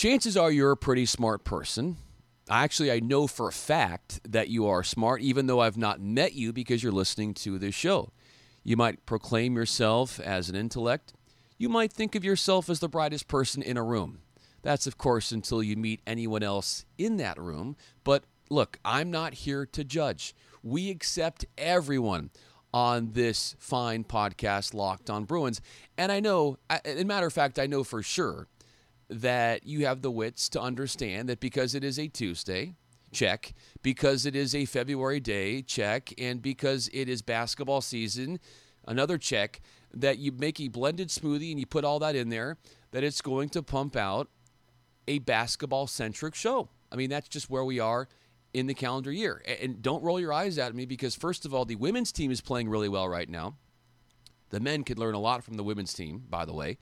chances are you're a pretty smart person. Actually, I know for a fact that you are smart, even though I've not met you because you're listening to this show. You might proclaim yourself as an intellect. You might think of yourself as the brightest person in a room. That's, of course, until you meet anyone else in that room. But look, I'm not here to judge. We accept everyone on this fine podcast, Locked on Bruins. And I know, as a matter of fact, I know for sure that you have the wits to understand that because it is a Tuesday, check. Because it is a February day, check. And because it is basketball season, another check, that you make a blended smoothie and you put all that in there, that it's going to pump out a basketball-centric show. I mean, that's just where we are in the calendar year. And don't roll your eyes at me because, first of all, the women's team is playing really well right now. The men could learn a lot from the women's team, by the way.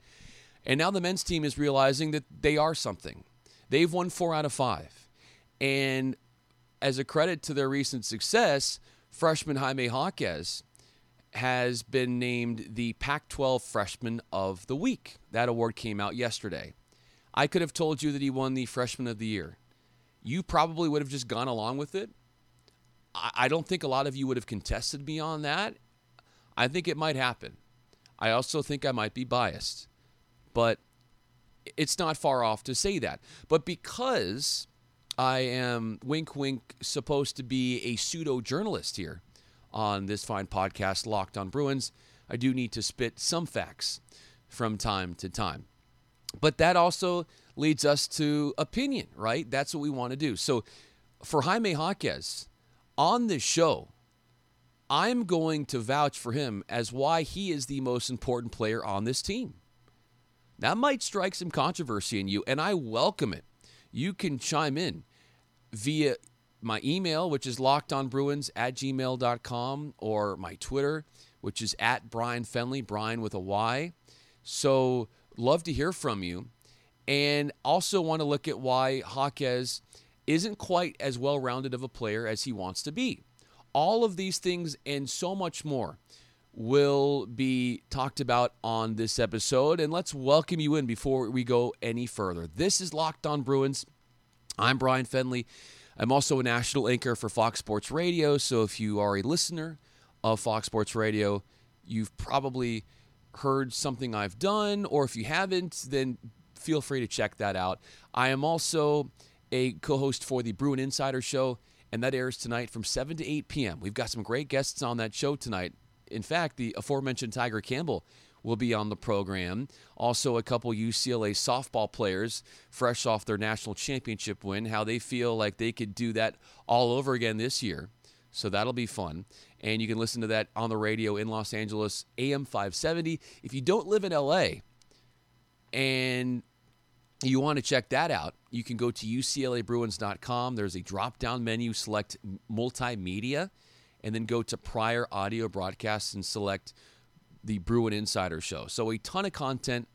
And now the men's team is realizing that they are something. They've won 4 out of 5. And as a credit to their recent success, freshman Jaime Jaquez has been named the Pac-12 Freshman of the Week. That award came out yesterday. I could have told you that he won the Freshman of the Year. You probably would have just gone along with it. I don't think a lot of you would have contested me on that. I think it might happen. I also think I might be biased. But it's not far off to say that. But because I am, wink, wink, supposed to be a pseudo-journalist here on this fine podcast, Locked on Bruins, I do need to spit some facts from time to time. But that also leads us to opinion, right? That's what we want to do. So for Jaime Jaquez, on this show, I'm going to vouch for him as why he is the most important player on this team. That might strike some controversy in you, and I welcome it. You can chime in via my email, which is lockedonbruins@gmail.com, or my Twitter, which is @BrianFenley, Brian with a Y. So love to hear from you. And also want to look at why Jaquez isn't quite as well-rounded of a player as he wants to be. All of these things and so much more will be talked about on this episode. And let's welcome you in before we go any further. This is Locked on Bruins. I'm Brian Fenley. I'm also a national anchor for Fox Sports Radio, so if you are a listener of Fox Sports Radio, you've probably heard something I've done, or if you haven't, then feel free to check that out. I am also a co-host for the Bruin Insider Show, and that airs tonight from 7 to 8 p.m. We've got some great guests on that show tonight. In fact, the aforementioned Tiger Campbell will be on the program. Also, a couple UCLA softball players fresh off their national championship win, how they feel like they could do that all over again this year. So that'll be fun. And you can listen to that on the radio in Los Angeles, AM 570. If you don't live in LA and you want to check that out, you can go to uclabruins.com. There's a drop-down menu, select multimedia, and then go to prior audio broadcasts and select the Bruin Insider Show. So a ton of content,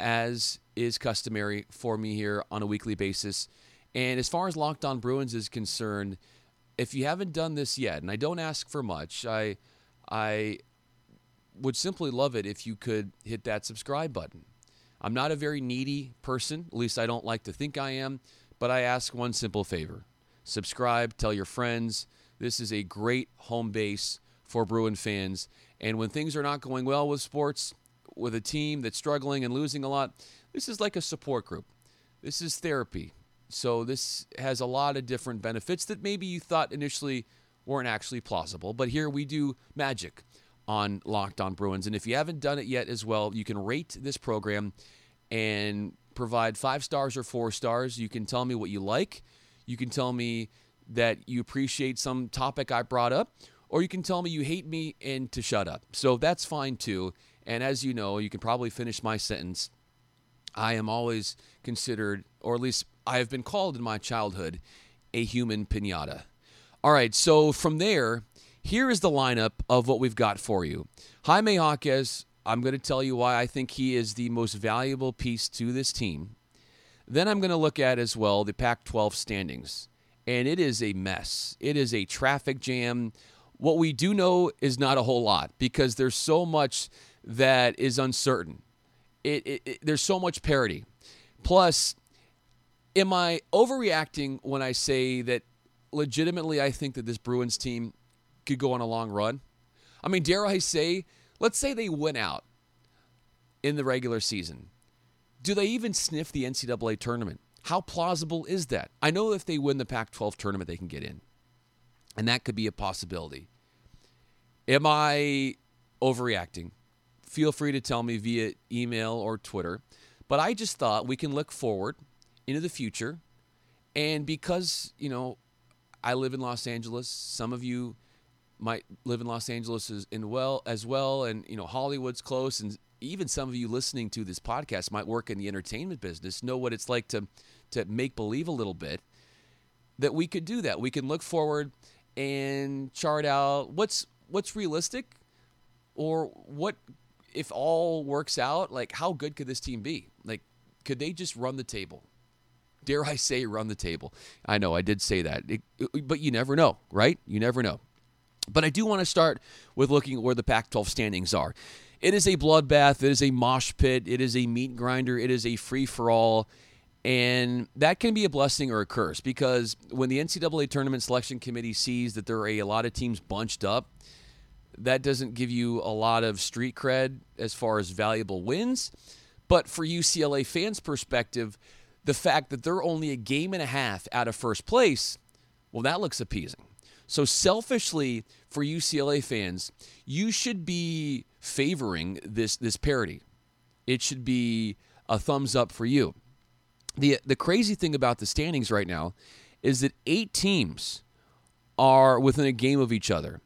as is customary for me here on a weekly basis. And as far as Locked on Bruins is concerned, if you haven't done this yet, and I don't ask for much, I would simply love it if you could hit that subscribe button. I'm not a very needy person, at least I don't like to think I am, but I ask one simple favor. Subscribe, tell your friends. This is a great home base for Bruin fans. And when things are not going well with sports, with a team that's struggling and losing a lot, this is like a support group. This is therapy. So this has a lot of different benefits that maybe you thought initially weren't actually plausible. But here we do magic on Locked on Bruins. And if you haven't done it yet as well, you can rate this program and provide 5 stars or 4 stars. You can tell me what you like. You can tell me that you appreciate some topic I brought up. Or you can tell me you hate me and to shut up. So that's fine, too. And as you know, you can probably finish my sentence. I am always considered, or at least I have been called in my childhood, a human piñata. All right, so from there, here is the lineup of what we've got for you. Jaime Jaquez, I'm going to tell you why I think he is the most valuable piece to this team. Then I'm going to look at, as well, the Pac-12 standings. And it is a mess. It is a traffic jam. What we do know is not a whole lot because there's so much that is uncertain. There's so much parity. Plus, Am I overreacting when I say that legitimately I think that this Bruins team could go on a long run? I mean, dare I say, let's say they went out in the regular season. Do they even sniff the NCAA tournament? How plausible is that? I know if they win the Pac-12 tournament, they can get in. And that could be a possibility. Am I overreacting? Feel free to tell me via email or Twitter. But I just thought we can look forward into the future. And because, you know, I live in Los Angeles, some of you might live in Los Angeles as well. And, you know, Hollywood's close. And even some of you listening to this podcast might work in the entertainment business, know what it's like to make believe a little bit, that we could do that. We can look forward and chart out what's realistic, or what, if all works out, like how good could this team be? Like, could they just run the table? Dare I say run the table? I know I did say that, but you never know, right? You never know. But I do want to start with looking at where the Pac-12 standings are. It is a bloodbath. It is a mosh pit. It is a meat grinder. It is a free-for-all. And that can be a blessing or a curse, because when the NCAA Tournament Selection Committee sees that there are a lot of teams bunched up, that doesn't give you a lot of street cred as far as valuable wins. But for UCLA fans' perspective, the fact that they're only a game and a half out of first place, well, that looks appeasing. So selfishly, for UCLA fans, you should be favoring this parity. It should be a thumbs up for you. The crazy thing about the standings right now is that 8 teams are within a game of each other.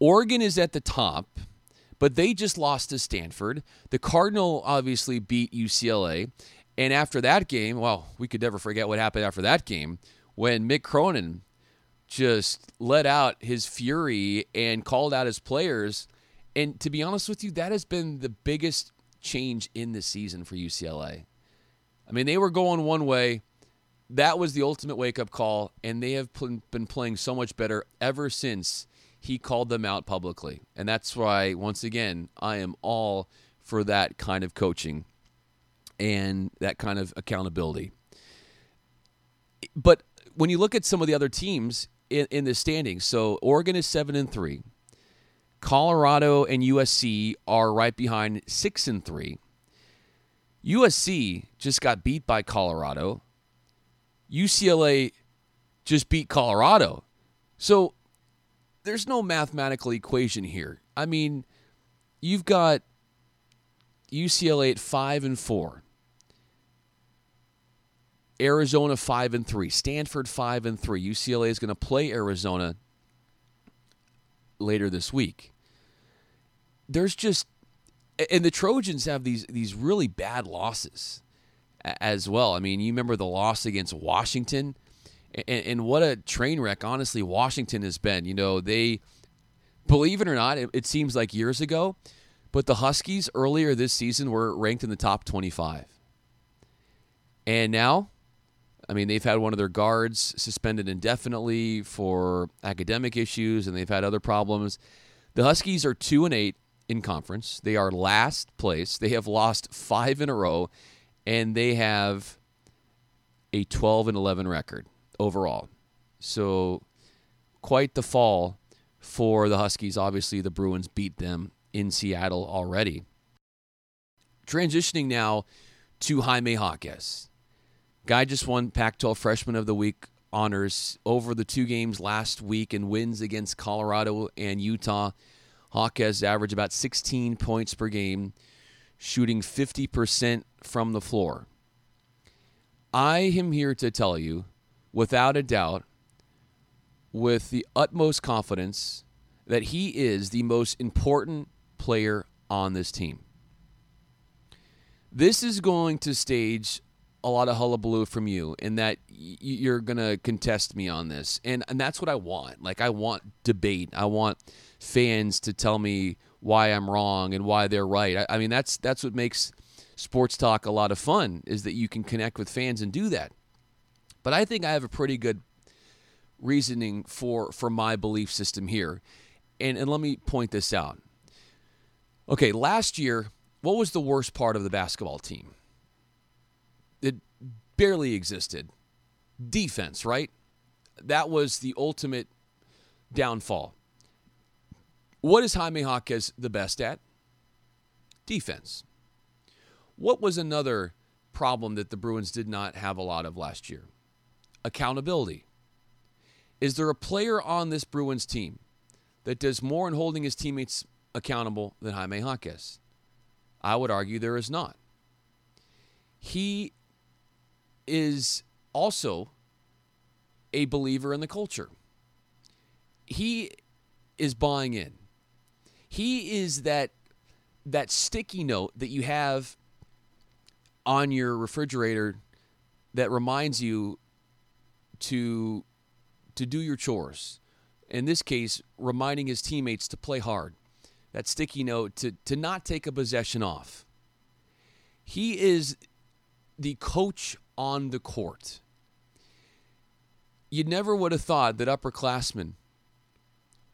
Oregon is at the top, but they just lost to Stanford. The Cardinal obviously beat UCLA. And after that game, well, we could never forget what happened after that game when Mick Cronin just let out his fury and called out his players. And to be honest with you, that has been the biggest change in the season for UCLA. I mean, they were going one way. That was the ultimate wake-up call, and they have been playing so much better ever since he called them out publicly. And that's why, once again, I am all for that kind of coaching and that kind of accountability. But when you look at some of the other teams in the standings, so Oregon is 7-3. Colorado and USC are right behind 6-3. USC just got beat by Colorado. UCLA just beat Colorado. So there's no mathematical equation here. I mean, you've got UCLA at 5-4. Arizona 5-3, Stanford 5-3. UCLA is going to play Arizona later this week. There's just, and the Trojans have these really bad losses as well. I mean, you remember the loss against Washington, and what a train wreck, honestly, Washington has been. You know, they, believe it or not, it seems like years ago, but the Huskies earlier this season were ranked in the top 25. And now, I mean, they've had one of their guards suspended indefinitely for academic issues, and they've had other problems. The Huskies are 2-8 in conference. They are last place. They have lost 5 in a row, and they have a 12-11 record overall. So quite the fall for the Huskies. Obviously, the Bruins beat them in Seattle already. Transitioning now to Jaime Jaquez. Guy just won Pac-12 Freshman of the Week honors over the 2 games last week and wins against Colorado and Utah. Jaquez averaged about 16 points per game, shooting 50% from the floor. I am here to tell you, without a doubt, with the utmost confidence, that he is the most important player on this team. This is going to stage a lot of hullabaloo from you, in that you're going to contest me on this. And that's what I want. Like, I want debate. I want fans to tell me why I'm wrong and why they're right. I mean, that's what makes sports talk a lot of fun, is that you can connect with fans and do that. But I think I have a pretty good reasoning for my belief system here. And let me point this out. Okay, last year, what was the worst part of the basketball team? Barely existed. defense, right? That was the ultimate downfall. What is Jaime Jaquez the best at? Defense. What was another problem that the Bruins did not have a lot of last year? Accountability. Is there a player on this Bruins team that does more in holding his teammates accountable than Jaime Jaquez? I would argue there is not. He is also a believer in the culture. He is buying in. He is that sticky note that you have on your refrigerator that reminds you to do your chores. In this case, reminding his teammates to play hard. That sticky note to not take a possession off. He is the coach on the court. You never would have thought that upperclassmen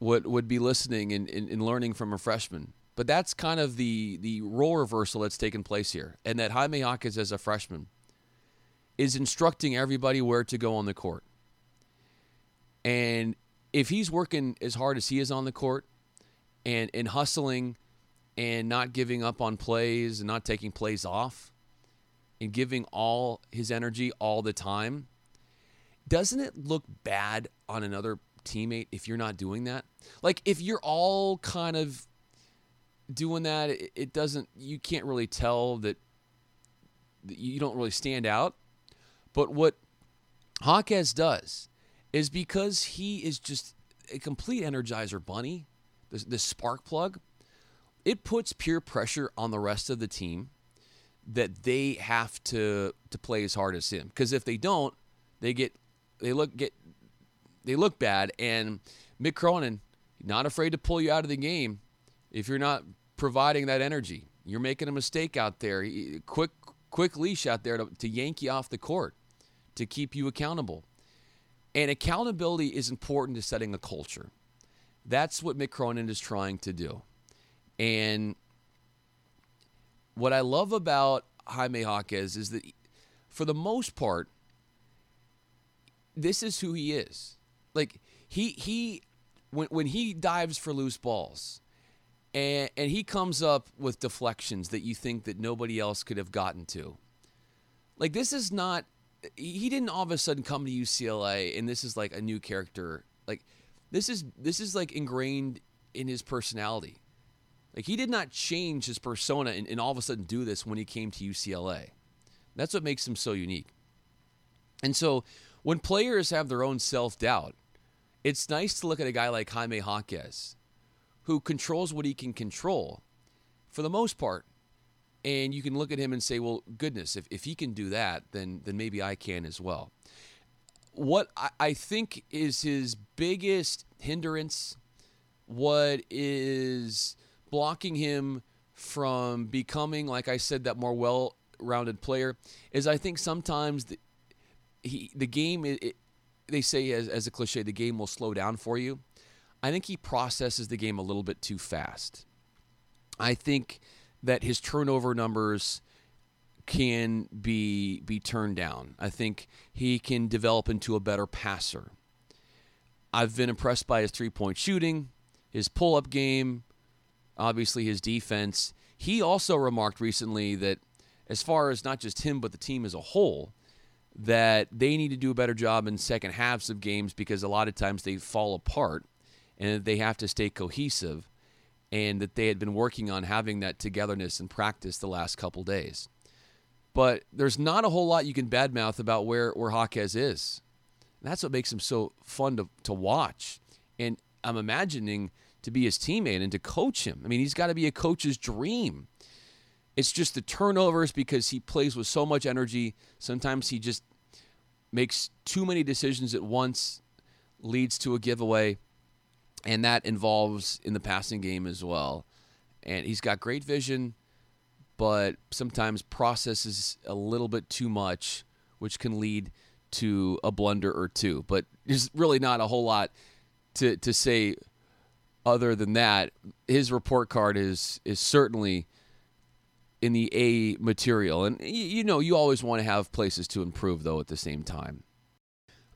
would be listening and learning from a freshman. But that's kind of the role reversal that's taken place here. And that Jaime Jaquez, as a freshman, is instructing everybody where to go on the court. And if he's working as hard as he is on the court and hustling and not giving up on plays and not taking plays off and giving all his energy all the time, doesn't it look bad on another teammate if you're not doing that? Like, if you're all kind of doing that, it doesn't, you can't really tell that you don't really stand out. But what Jaquez does is, because he is just a complete Energizer bunny, this spark plug, it puts peer pressure on the rest of the team that they have to play as hard as him. Because if they don't, they look bad. And Mick Cronin, not afraid to pull you out of the game if you're not providing that energy. You're making a mistake out there. Quick leash out there to yank you off the court, to keep you accountable. And accountability is important to setting a culture. That's what Mick Cronin is trying to do. And what I love about Jaime Jaquez is that, for the most part, this is who he is. Like, when he dives for loose balls, and he comes up with deflections that you think that nobody else could have gotten to. Like, this is not, he didn't all of a sudden come to UCLA and this is like a new character. Like, this is like ingrained in his personality. Like, he did not change his persona and all of a sudden do this when he came to UCLA. That's what makes him so unique. And so when players have their own self-doubt, it's nice to look at a guy like Jaime Jaquez, who controls what he can control for the most part. And you can look at him and say, well, goodness, if he can do that, then maybe I can as well. What I think is his biggest hindrance, what is blocking him from becoming, like I said, that more well-rounded player, is I think sometimes they say, as a cliche, the game will slow down for you. I think he processes the game a little bit too fast. I think that his turnover numbers can be turned down. I think he can develop into a better passer. I've been impressed by his three-point shooting, his pull-up game, obviously his defense. He also remarked recently that, as far as not just him but the team as a whole, that they need to do a better job in second halves of games, because a lot of times they fall apart, and that they have to stay cohesive, and that they had been working on having that togetherness in practice the last couple days. But there's not a whole lot you can badmouth about where Jaquez is. And that's what makes him so fun to watch. And I'm imagining to be his teammate and to coach him. I mean, he's got to be a coach's dream. It's just the turnovers, because he plays with so much energy. Sometimes he just makes too many decisions at once, leads to a giveaway. And that involves in the passing game as well. And he's got great vision, but sometimes processes a little bit too much, which can lead to a blunder or two. But there's really not a whole lot to say other than that. His report card is certainly in the A material. And you know, you always want to have places to improve, though, at the same time.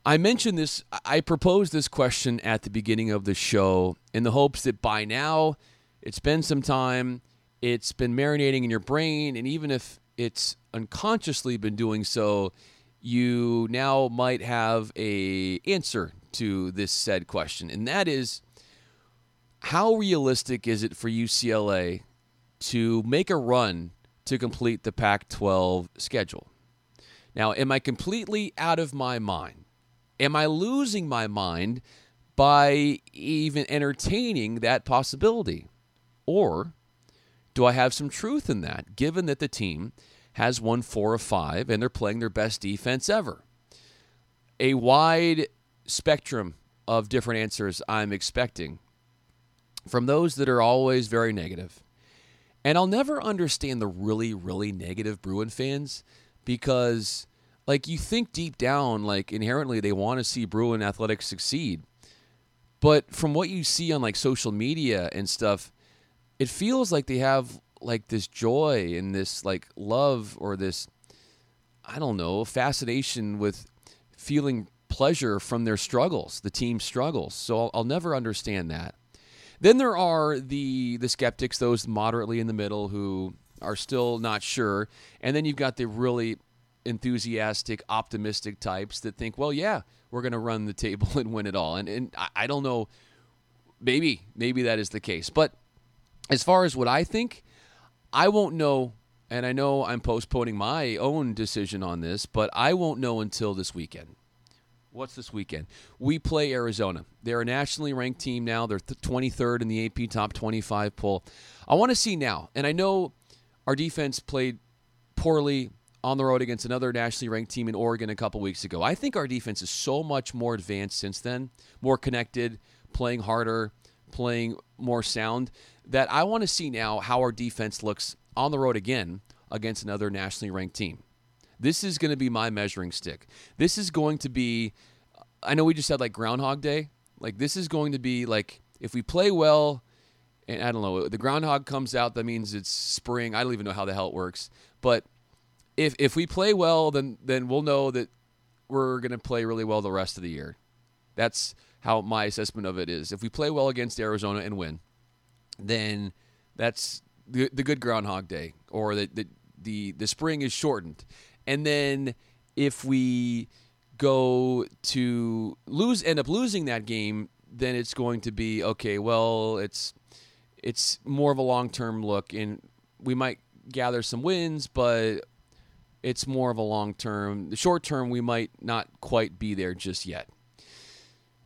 I mentioned this, I proposed this question at the beginning of the show in the hopes that by now it's been some time, it's been marinating in your brain, and even if it's unconsciously been doing so, you now might have an answer to this said question. And that is, how realistic is it for UCLA to make a run to complete the Pac-12 schedule? Now, am I completely out of my mind? Am I losing my mind by even entertaining that possibility? Or do I have some truth in that, given that the team has won 4 of 5 and they're playing their best defense ever? A wide spectrum of different answers I'm expecting from those that are always very negative. And I'll never understand the really, really negative Bruin fans because, like, you think deep down, like, inherently they want to see Bruin athletics succeed. But from what you see on, like, social media and stuff, it feels like they have, like, this joy and this, like, love or this, I don't know, fascination with feeling pleasure from their struggles, the team's struggles. So I'll never understand that. Then there are the skeptics, those moderately in the middle who are still not sure. And then you've got the really enthusiastic, optimistic types that think, well, yeah, we're going to run the table and win it all. And I don't know, maybe that is the case. But as far as what I think, I won't know, and I know I'm postponing my own decision on this, but I won't know until this weekend. What's this weekend? We play Arizona. They're a nationally ranked team now. They're 23rd in the AP Top 25 poll. I want to see now, and I know our defense played poorly on the road against another nationally ranked team in Oregon a couple weeks ago. I think our defense is so much more advanced since then, more connected, playing harder, playing more sound, that I want to see now how our defense looks on the road again against another nationally ranked team. This is going to be my measuring stick. This is going to be, I know we just had like Groundhog Day. Like this is going to be like, if we play well, and I don't know, the groundhog comes out, that means it's spring. I don't even know how the hell it works. But if we play well, then we'll know that we're going to play really well the rest of the year. That's how my assessment of it is. If we play well against Arizona and win, then that's the good Groundhog Day, or the spring is shortened. And then if we go to end up losing that game, then it's going to be, okay, well, it's more of a long-term look, and we might gather some wins, but it's more of a long-term. The short-term, we might not quite be there just yet.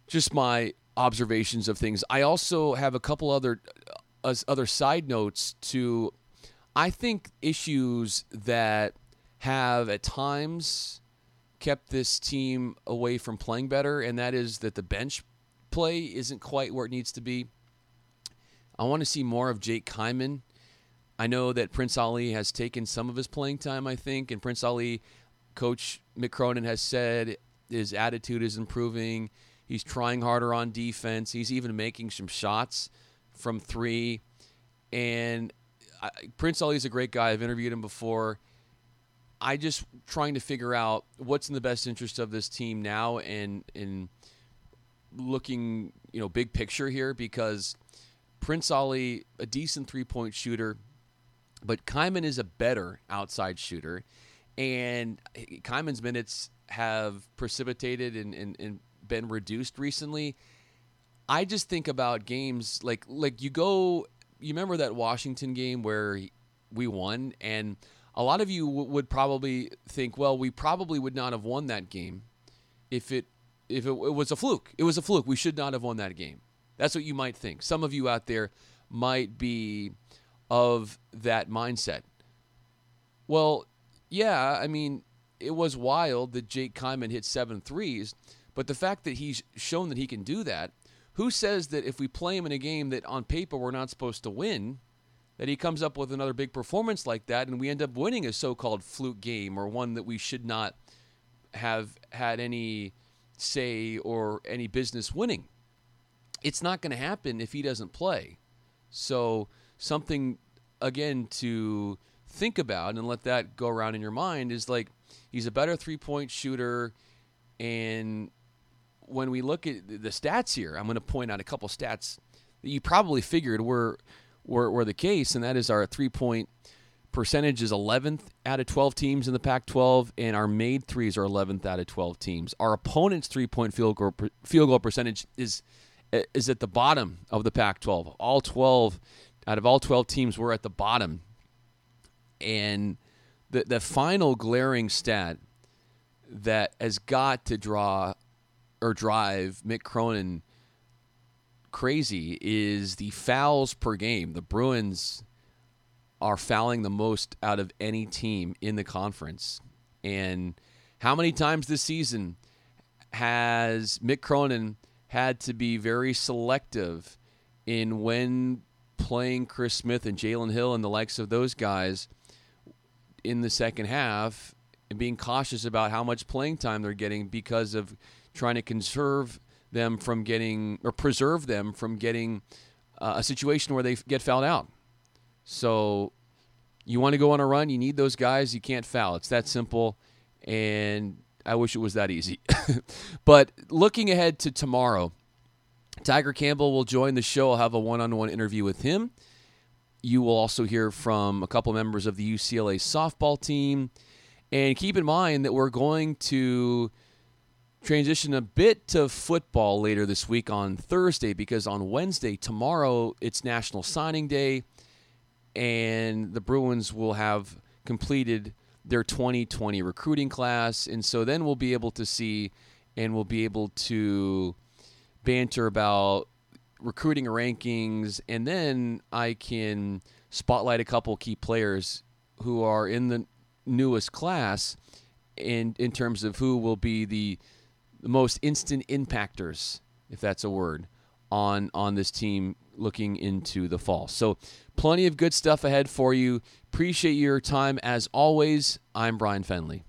Just my observations of things. I also have a couple other side notes to, I think, issues that have at times kept this team away from playing better, and that is that the bench play isn't quite where it needs to be. I want to see more of Jake Hyman. I know that Prince Ali has taken some of his playing time, I think, and Prince Ali, Coach Mick Cronin has said his attitude is improving. He's trying harder on defense. He's even making some shots from 3. And Prince Ali is a great guy. I've interviewed him before. I just trying to figure out what's in the best interest of this team now and looking, big picture here, because Prince Ali, a decent 3-point shooter, but Kyman is a better outside shooter. And Kyman's minutes have precipitated and been reduced recently. I just think about games like you remember that Washington game where we won, and a lot of you would probably think, well, we probably would not have won that game if it was a fluke. It was a fluke. We should not have won that game. That's what you might think. Some of you out there might be of that mindset. Well, yeah, I mean, it was wild that Jake Hyman hit 7 threes, but the fact that he's shown that he can do that, who says that if we play him in a game that on paper we're not supposed to win, that he comes up with another big performance like that and we end up winning a so-called fluke game, or one that we should not have had any say or any business winning? It's not going to happen if he doesn't play. So something, again, to think about and let that go around in your mind is, like, he's a better 3-point shooter, and when we look at the stats here, I'm going to point out a couple stats that you probably figured were the case, and that is our three-point percentage is 11th out of 12 teams in the Pac-12, and our made threes are 11th out of 12 teams. Our opponent's three-point field goal percentage is at the bottom of the Pac-12. Out of all 12 teams, we're at the bottom. And the final glaring stat that has got to draw or drive Mick Cronin crazy is the fouls per game. The Bruins are fouling the most out of any team in the conference. And how many times this season has Mick Cronin had to be very selective in when playing Chris Smith and Jalen Hill and the likes of those guys in the second half, and being cautious about how much playing time they're getting because of trying to preserve them from getting a situation where they get fouled out. So you want to go on a run, you need those guys, you can't foul. It's that simple, and I wish it was that easy. But looking ahead to tomorrow, Tiger Campbell will join the show. I'll have a one-on-one interview with him. You will also hear from a couple members of the UCLA softball team. And keep in mind that we're going to transition a bit to football later this week on Thursday, because on Wednesday, tomorrow, it's National Signing Day, and the Bruins will have completed their 2020 recruiting class. And so then we'll be able to see, and we'll be able to banter about recruiting rankings, and then I can spotlight a couple key players who are in the newest class in terms of who will be the most instant impactors, if that's a word, on this team looking into the fall. So plenty of good stuff ahead for you. Appreciate your time as always. I'm Brian Fenley.